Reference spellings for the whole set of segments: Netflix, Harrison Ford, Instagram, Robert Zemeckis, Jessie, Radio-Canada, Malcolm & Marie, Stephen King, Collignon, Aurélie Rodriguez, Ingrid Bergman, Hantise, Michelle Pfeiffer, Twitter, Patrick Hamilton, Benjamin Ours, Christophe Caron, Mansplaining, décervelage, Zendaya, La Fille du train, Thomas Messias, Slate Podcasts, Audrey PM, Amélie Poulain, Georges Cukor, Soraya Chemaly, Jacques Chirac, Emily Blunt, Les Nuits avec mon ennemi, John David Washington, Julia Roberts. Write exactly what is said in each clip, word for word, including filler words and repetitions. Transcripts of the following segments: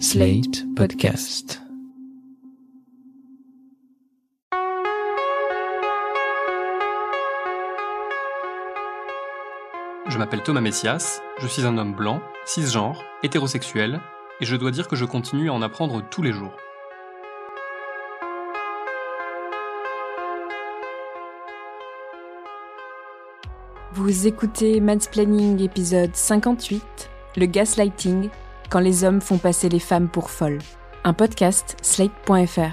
Slate Podcast. Je m'appelle Thomas Messias, je suis un homme blanc, cisgenre, hétérosexuel, et je dois dire que je continue à en apprendre tous les jours. Vous écoutez Mansplaining épisode cinquante-huit, le gaslighting, quand les hommes font passer les femmes pour folles. Un podcast slate point f r.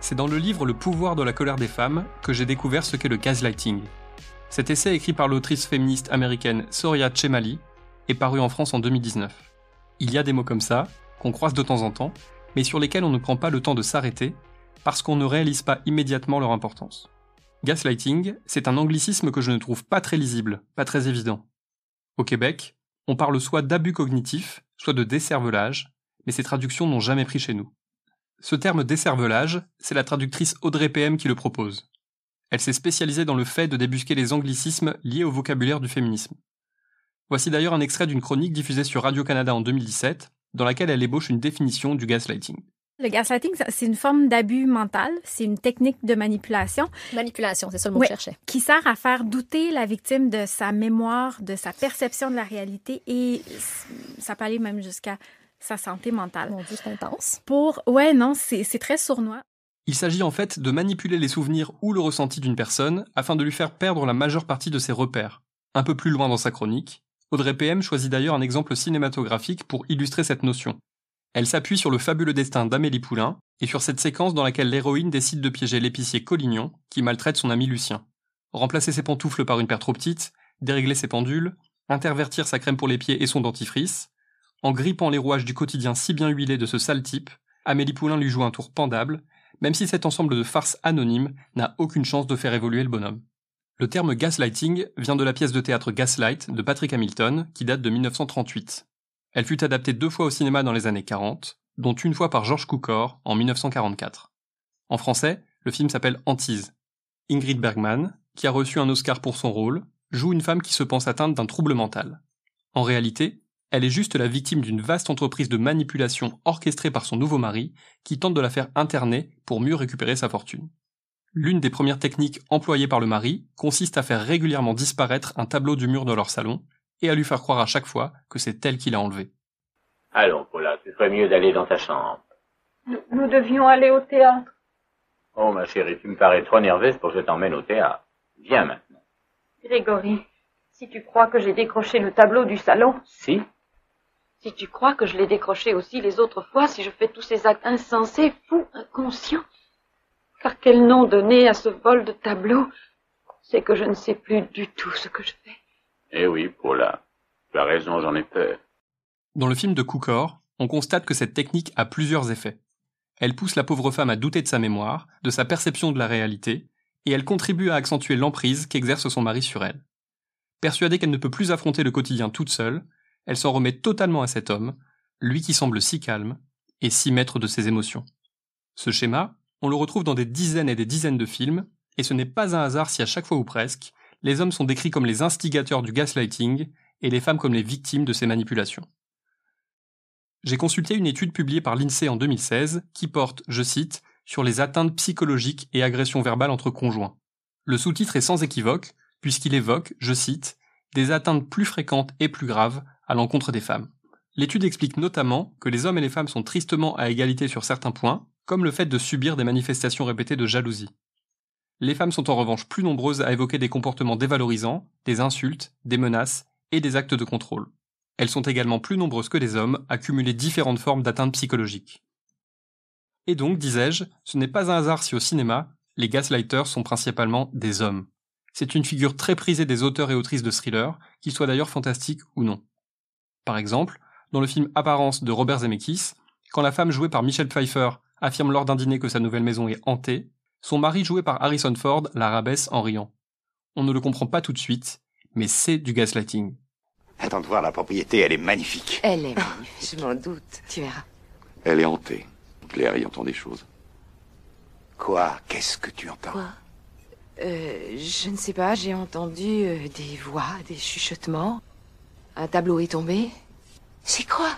C'est dans le livre Le pouvoir de la colère des femmes que j'ai découvert ce qu'est le gaslighting. Cet essai écrit par l'autrice féministe américaine Soraya Chemaly est paru en France en deux mille dix-neuf. Il y a des mots comme ça, qu'on croise de temps en temps, mais sur lesquels on ne prend pas le temps de s'arrêter parce qu'on ne réalise pas immédiatement leur importance. Gaslighting, c'est un anglicisme que je ne trouve pas très lisible, pas très évident. Au Québec, on parle soit d'abus cognitif, soit de décervelage, mais ces traductions n'ont jamais pris chez nous. Ce terme décervelage, c'est la traductrice Audrey P M qui le propose. Elle s'est spécialisée dans le fait de débusquer les anglicismes liés au vocabulaire du féminisme. Voici d'ailleurs un extrait d'une chronique diffusée sur Radio-Canada en deux mille dix-sept, dans laquelle elle ébauche une définition du gaslighting. Le gaslighting, c'est une forme d'abus mental, c'est une technique de manipulation. Manipulation, c'est ça le mot que je cherchais. Qui sert à faire douter la victime de sa mémoire, de sa perception de la réalité et ça peut aller même jusqu'à sa santé mentale. Mon Dieu, c'est intense. Pour, ouais, non, c'est, c'est très sournois. Il s'agit en fait de manipuler les souvenirs ou le ressenti d'une personne afin de lui faire perdre la majeure partie de ses repères. Un peu plus loin dans sa chronique, Audrey P M choisit d'ailleurs un exemple cinématographique pour illustrer cette notion. Elle s'appuie sur Le fabuleux destin d'Amélie Poulain et sur cette séquence dans laquelle l'héroïne décide de piéger l'épicier Collignon qui maltraite son ami Lucien. Remplacer ses pantoufles par une paire trop petite, dérégler ses pendules, intervertir sa crème pour les pieds et son dentifrice. En grippant les rouages du quotidien si bien huilé de ce sale type, Amélie Poulain lui joue un tour pendable, même si cet ensemble de farces anonymes n'a aucune chance de faire évoluer le bonhomme. Le terme gaslighting vient de la pièce de théâtre Gaslight de Patrick Hamilton qui date de mille neuf cent trente-huit. Elle fut adaptée deux fois au cinéma dans les années quarante, dont une fois par Georges Cukor en mille neuf cent quarante-quatre. En français, le film s'appelle Hantise. Ingrid Bergman, qui a reçu un Oscar pour son rôle, joue une femme qui se pense atteinte d'un trouble mental. En réalité, elle est juste la victime d'une vaste entreprise de manipulation orchestrée par son nouveau mari, qui tente de la faire interner pour mieux récupérer sa fortune. L'une des premières techniques employées par le mari consiste à faire régulièrement disparaître un tableau du mur de leur salon, et à lui faire croire à chaque fois que c'est elle qui l'a enlevé. « Allons, Paula, ce serait mieux d'aller dans ta chambre. »« Nous, nous devions aller au théâtre. »« Oh, ma chérie, tu me parais trop nerveuse pour que je t'emmène au théâtre. Viens maintenant. »« Grégory, si tu crois que j'ai décroché le tableau du salon... »« Si. »« Si tu crois que je l'ai décroché aussi les autres fois, si je fais tous ces actes insensés, fous, inconscients. Car quel nom donner à ce vol de tableau, c'est que je ne sais plus du tout ce que je fais. » « Eh oui, Paula, tu as raison, j'en ai peur. » Dans le film de Cukor, on constate que cette technique a plusieurs effets. Elle pousse la pauvre femme à douter de sa mémoire, de sa perception de la réalité, et elle contribue à accentuer l'emprise qu'exerce son mari sur elle. Persuadée qu'elle ne peut plus affronter le quotidien toute seule, elle s'en remet totalement à cet homme, lui qui semble si calme et si maître de ses émotions. Ce schéma, on le retrouve dans des dizaines et des dizaines de films, et ce n'est pas un hasard si à chaque fois ou presque, les hommes sont décrits comme les instigateurs du gaslighting et les femmes comme les victimes de ces manipulations. J'ai consulté une étude publiée par l'INSEE en deux mille seize qui porte, je cite, sur les atteintes psychologiques et agressions verbales entre conjoints. Le sous-titre est sans équivoque puisqu'il évoque, je cite, des atteintes plus fréquentes et plus graves à l'encontre des femmes. L'étude explique notamment que les hommes et les femmes sont tristement à égalité sur certains points, comme le fait de subir des manifestations répétées de jalousie. Les femmes sont en revanche plus nombreuses à évoquer des comportements dévalorisants, des insultes, des menaces et des actes de contrôle. Elles sont également plus nombreuses que les hommes à cumuler différentes formes d'atteintes psychologiques. Et donc, disais-je, ce n'est pas un hasard si au cinéma, les gaslighters sont principalement des hommes. C'est une figure très prisée des auteurs et autrices de thrillers, qu'ils soient d'ailleurs fantastiques ou non. Par exemple, dans le film Apparences de Robert Zemeckis, quand la femme jouée par Michelle Pfeiffer affirme lors d'un dîner que sa nouvelle maison est hantée, son mari joué par Harrison Ford la rabaisse en riant. On ne le comprend pas tout de suite, mais c'est du gaslighting. Attends de voir la propriété, elle est magnifique. Elle est magnifique. Je m'en doute, tu verras. Elle est hantée. Claire y entend des choses. Quoi? Qu'est-ce que tu entends? Quoi? Euh, je ne sais pas, j'ai entendu euh, des voix, des chuchotements. Un tableau est tombé. C'est quoi?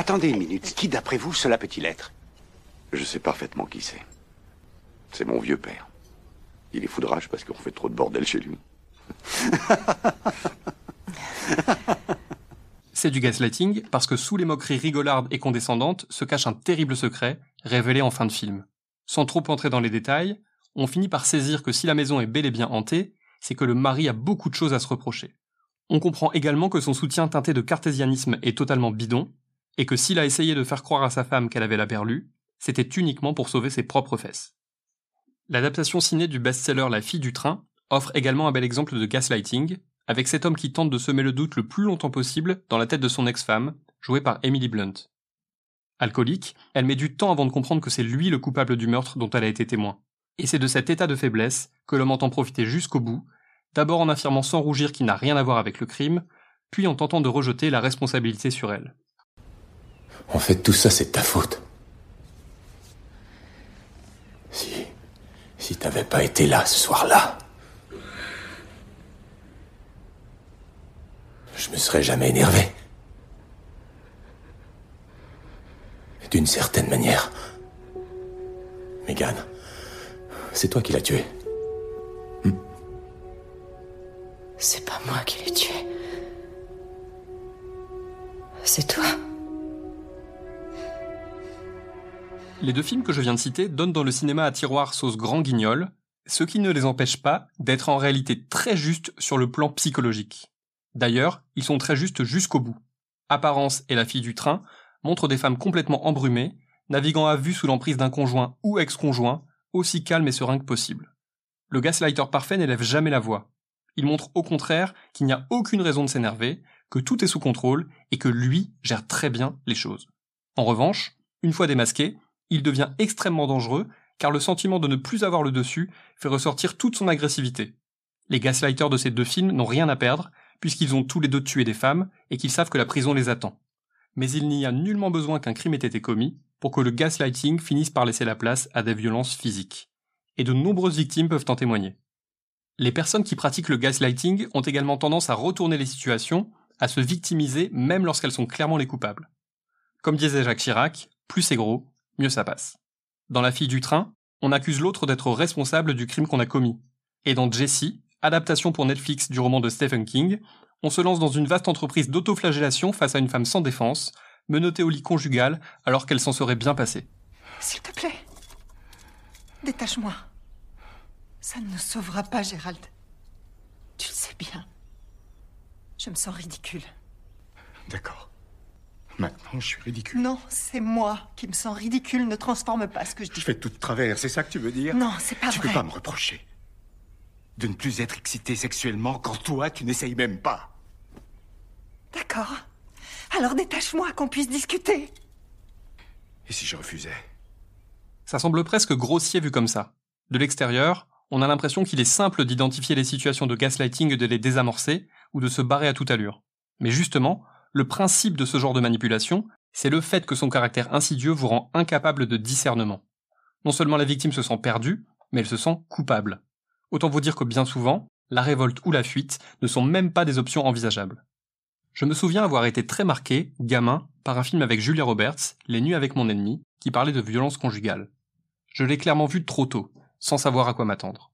Attendez une minute. Qui, d'après vous, cela peut-il être? Je sais parfaitement qui c'est. C'est mon vieux père. Il est fou de rage parce qu'on fait trop de bordel chez lui. C'est du gaslighting parce que sous les moqueries rigolardes et condescendantes se cache un terrible secret révélé en fin de film. Sans trop entrer dans les détails, on finit par saisir que si la maison est bel et bien hantée, c'est que le mari a beaucoup de choses à se reprocher. On comprend également que son soutien teinté de cartésianisme est totalement bidon, et que s'il a essayé de faire croire à sa femme qu'elle avait la berlue, c'était uniquement pour sauver ses propres fesses. L'adaptation ciné du best-seller La Fille du train offre également un bel exemple de gaslighting, avec cet homme qui tente de semer le doute le plus longtemps possible dans la tête de son ex-femme, jouée par Emily Blunt. Alcoolique, elle met du temps avant de comprendre que c'est lui le coupable du meurtre dont elle a été témoin. Et c'est de cet état de faiblesse que l'homme entend profiter jusqu'au bout, d'abord en affirmant sans rougir qu'il n'a rien à voir avec le crime, puis en tentant de rejeter la responsabilité sur elle. En fait, tout ça, c'est de ta faute. Si... Si t'avais pas été là, ce soir-là... Je me serais jamais énervé. D'une certaine manière. Megan, c'est toi qui l'as tué. Hmm? C'est pas moi qui l'ai tué. C'est toi. Les deux films que je viens de citer donnent dans le cinéma à tiroir sauce grand guignol, ce qui ne les empêche pas d'être en réalité très justes sur le plan psychologique. D'ailleurs, ils sont très justes jusqu'au bout. Apparences et La Fille du train montrent des femmes complètement embrumées, naviguant à vue sous l'emprise d'un conjoint ou ex-conjoint, aussi calme et serein que possible. Le gaslighter parfait n'élève jamais la voix. Il montre au contraire qu'il n'y a aucune raison de s'énerver, que tout est sous contrôle et que lui gère très bien les choses. En revanche, une fois démasqué, il devient extrêmement dangereux car le sentiment de ne plus avoir le dessus fait ressortir toute son agressivité. Les gaslighters de ces deux films n'ont rien à perdre, puisqu'ils ont tous les deux tué des femmes et qu'ils savent que la prison les attend. Mais il n'y a nullement besoin qu'un crime ait été commis pour que le gaslighting finisse par laisser la place à des violences physiques. Et de nombreuses victimes peuvent en témoigner. Les personnes qui pratiquent le gaslighting ont également tendance à retourner les situations, à se victimiser même lorsqu'elles sont clairement les coupables. Comme disait Jacques Chirac, plus c'est gros, mieux ça passe. Dans La Fille du train, on accuse l'autre d'être responsable du crime qu'on a commis. Et dans Jessie, adaptation pour Netflix du roman de Stephen King, on se lance dans une vaste entreprise d'autoflagellation face à une femme sans défense, menottée au lit conjugal alors qu'elle s'en serait bien passée. S'il te plaît, détache-moi. Ça ne nous sauvera pas, Gérald. Tu le sais bien. Je me sens ridicule. D'accord. Maintenant, je suis ridicule. Non, c'est moi qui me sens ridicule. Ne transforme pas ce que je dis. Je fais tout de travers, c'est ça que tu veux dire? Non, c'est pas vrai. Tu peux pas me reprocher de ne plus être excité sexuellement quand toi, tu n'essayes même pas. D'accord. Alors détache-moi, qu'on puisse discuter. Et si je refusais? Ça semble presque grossier vu comme ça. De l'extérieur, on a l'impression qu'il est simple d'identifier les situations de gaslighting et de les désamorcer, ou de se barrer à toute allure. Mais justement, le principe de ce genre de manipulation, c'est le fait que son caractère insidieux vous rend incapable de discernement. Non seulement la victime se sent perdue, mais elle se sent coupable. Autant vous dire que bien souvent, la révolte ou la fuite ne sont même pas des options envisageables. Je me souviens avoir été très marqué, gamin, par un film avec Julia Roberts, Les Nuits avec mon ennemi, qui parlait de violence conjugale. Je l'ai clairement vu trop tôt, sans savoir à quoi m'attendre.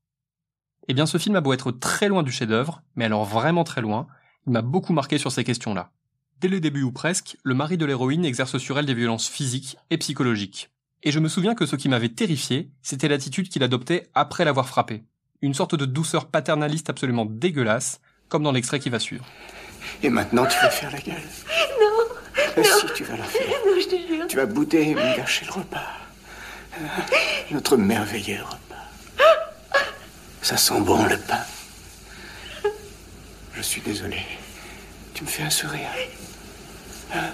Eh bien ce film a beau être très loin du chef-d'œuvre, mais alors vraiment très loin, il m'a beaucoup marqué sur ces questions-là. Dès le début ou presque, le mari de l'héroïne exerce sur elle des violences physiques et psychologiques. Et je me souviens que ce qui m'avait terrifié, c'était l'attitude qu'il adoptait après l'avoir frappée. Une sorte de douceur paternaliste absolument dégueulasse, comme dans l'extrait qui va suivre. Et maintenant, tu vas faire la gueule. Non, euh, non. Si, tu vas la faire. Non, je te jure. Tu vas bouder et me gâcher le repas. Euh, notre merveilleux repas. Ça sent bon, le pain. Je suis désolé. Tu me fais un sourire. Hein?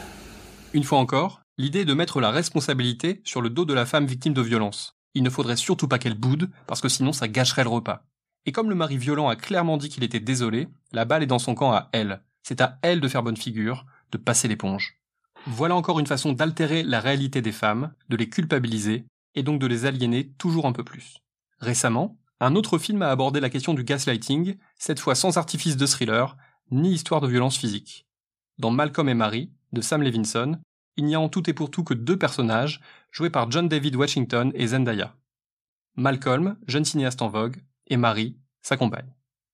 Une fois encore, l'idée est de mettre la responsabilité sur le dos de la femme victime de violence. Il ne faudrait surtout pas qu'elle boude, parce que sinon ça gâcherait le repas. Et comme le mari violent a clairement dit qu'il était désolé, la balle est dans son camp à elle. C'est à elle de faire bonne figure, de passer l'éponge. Voilà encore une façon d'altérer la réalité des femmes, de les culpabiliser, et donc de les aliéner toujours un peu plus. Récemment, un autre film a abordé la question du gaslighting, cette fois sans artifice de thriller, ni histoire de violence physique. Dans Malcolm et Marie, de Sam Levinson, il n'y a en tout et pour tout que deux personnages, joués par John David Washington et Zendaya. Malcolm, jeune cinéaste en vogue, et Marie, sa compagne.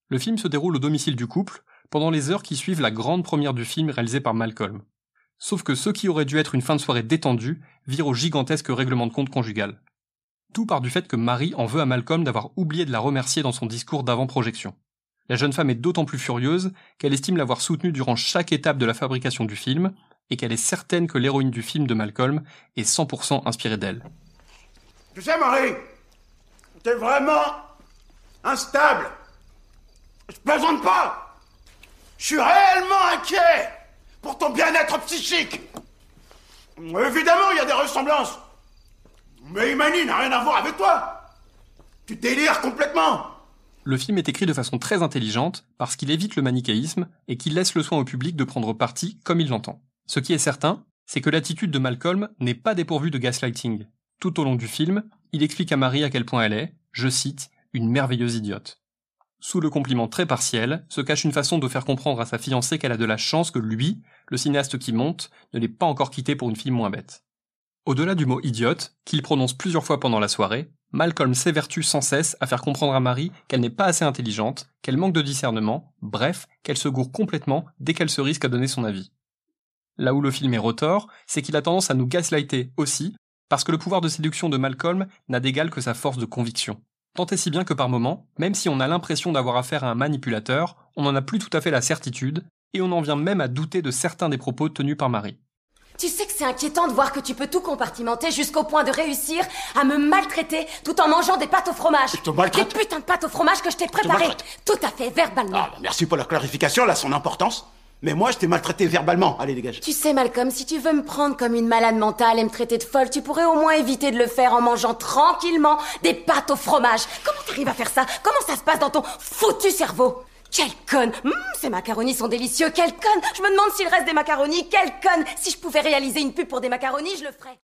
Le film se déroule au domicile du couple, pendant les heures qui suivent la grande première du film réalisée par Malcolm. Sauf que ce qui aurait dû être une fin de soirée détendue vire au gigantesque règlement de compte conjugal. Tout part du fait que Marie en veut à Malcolm d'avoir oublié de la remercier dans son discours d'avant-projection. La jeune femme est d'autant plus furieuse qu'elle estime l'avoir soutenue durant chaque étape de la fabrication du film et qu'elle est certaine que l'héroïne du film de Malcolm est cent pour cent inspirée d'elle. Tu sais, Marie, t'es vraiment instable. Je plaisante pas. Je suis réellement inquiet pour ton bien-être psychique. Évidemment, il y a des ressemblances. Mais Imani n'a rien à voir avec toi. Tu délires complètement. Le film est écrit de façon très intelligente parce qu'il évite le manichéisme et qu'il laisse le soin au public de prendre parti comme il l'entend. Ce qui est certain, c'est que l'attitude de Malcolm n'est pas dépourvue de gaslighting. Tout au long du film, il explique à Marie à quel point elle est, je cite, « une merveilleuse idiote ». Sous le compliment très partiel, se cache une façon de faire comprendre à sa fiancée qu'elle a de la chance que lui, le cinéaste qui monte, ne l'ait pas encore quitté pour une fille moins bête. Au-delà du mot « idiote », qu'il prononce plusieurs fois pendant la soirée, Malcolm s'évertue sans cesse à faire comprendre à Marie qu'elle n'est pas assez intelligente, qu'elle manque de discernement, bref, qu'elle se gourre complètement dès qu'elle se risque à donner son avis. Là où le film est retors, c'est qu'il a tendance à nous gaslighter aussi, parce que le pouvoir de séduction de Malcolm n'a d'égal que sa force de conviction. Tant et si bien que par moments, même si on a l'impression d'avoir affaire à un manipulateur, on n'en a plus tout à fait la certitude, et on en vient même à douter de certains des propos tenus par Marie. Tu sais que c'est inquiétant de voir que tu peux tout compartimenter jusqu'au point de réussir à me maltraiter tout en mangeant des pâtes au fromage. Je te maltraite ? Des putains de pâtes au fromage que je t'ai préparées, tout à fait verbalement. Ah, bah merci pour la clarification, elle a son importance. Mais moi, je t'ai maltraité verbalement. Allez, dégage. Tu sais, Malcolm, si tu veux me prendre comme une malade mentale et me traiter de folle, tu pourrais au moins éviter de le faire en mangeant tranquillement des pâtes au fromage. Comment t'arrives à faire ça ? Comment ça se passe dans ton foutu cerveau ? Quelle conne! Mmh, ces macaronis sont délicieux, quelle conne! Je me demande s'il reste des macaronis, quelle conne! Si je pouvais réaliser une pub pour des macaronis, je le ferais.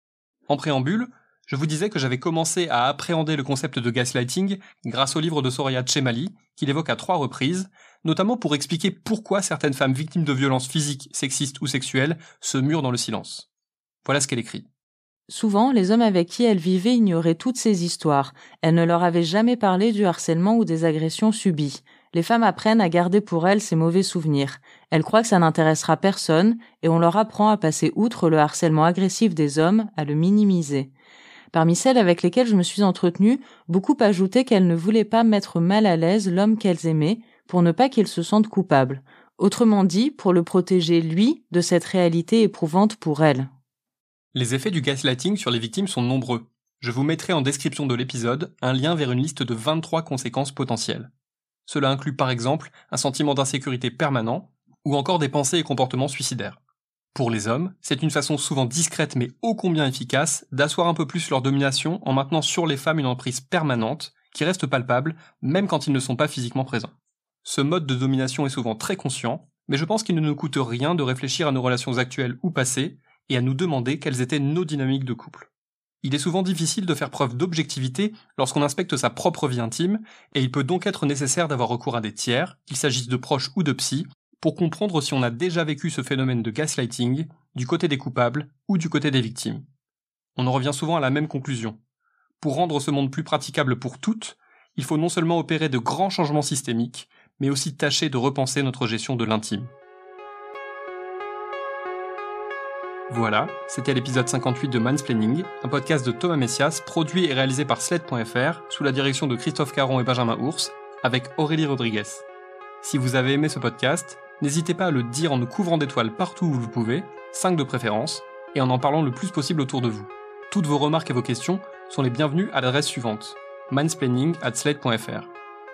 En préambule, je vous disais que j'avais commencé à appréhender le concept de gaslighting grâce au livre de Soraya Chemaly, qu'il évoque à trois reprises, notamment pour expliquer pourquoi certaines femmes victimes de violences physiques, sexistes ou sexuelles se murent dans le silence. Voilà ce qu'elle écrit. Souvent, les hommes avec qui elle vivait ignoraient toutes ces histoires. Elle ne leur avait jamais parlé du harcèlement ou des agressions subies. Les femmes apprennent à garder pour elles ces mauvais souvenirs. Elles croient que ça n'intéressera personne et on leur apprend à passer outre le harcèlement agressif des hommes, à le minimiser. Parmi celles avec lesquelles je me suis entretenue, beaucoup ajoutaient qu'elles ne voulaient pas mettre mal à l'aise l'homme qu'elles aimaient pour ne pas qu'il se sente coupable. Autrement dit, pour le protéger, lui, de cette réalité éprouvante pour elles. Les effets du gaslighting sur les victimes sont nombreux. Je vous mettrai en description de l'épisode un lien vers une liste de vingt-trois conséquences potentielles. Cela inclut par exemple un sentiment d'insécurité permanent ou encore des pensées et comportements suicidaires. Pour les hommes, c'est une façon souvent discrète mais ô combien efficace d'asseoir un peu plus leur domination en maintenant sur les femmes une emprise permanente qui reste palpable même quand ils ne sont pas physiquement présents. Ce mode de domination est souvent très conscient, mais je pense qu'il ne nous coûte rien de réfléchir à nos relations actuelles ou passées et à nous demander quelles étaient nos dynamiques de couple. Il est souvent difficile de faire preuve d'objectivité lorsqu'on inspecte sa propre vie intime, et il peut donc être nécessaire d'avoir recours à des tiers, qu'il s'agisse de proches ou de psy, pour comprendre si on a déjà vécu ce phénomène de gaslighting, du côté des coupables ou du côté des victimes. On en revient souvent à la même conclusion. Pour rendre ce monde plus praticable pour toutes, il faut non seulement opérer de grands changements systémiques, mais aussi tâcher de repenser notre gestion de l'intime. Voilà, c'était l'épisode cinquante-huit de Mansplaining, un podcast de Thomas Messias, produit et réalisé par Slate point F R, sous la direction de Christophe Caron et Benjamin Ours, avec Aurélie Rodriguez. Si vous avez aimé ce podcast, n'hésitez pas à le dire en nous couvrant d'étoiles partout où vous pouvez, cinq de préférence, et en en parlant le plus possible autour de vous. Toutes vos remarques et vos questions sont les bienvenues à l'adresse suivante, mansplaining arobase slate point F R.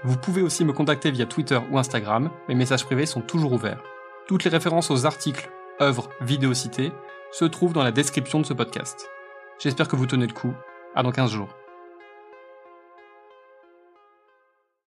Vous pouvez aussi me contacter via Twitter ou Instagram, mes messages privés sont toujours ouverts. Toutes les références aux articles, œuvres, vidéos citées se trouve dans la description de ce podcast. J'espère que vous tenez le coup. À dans quinze jours.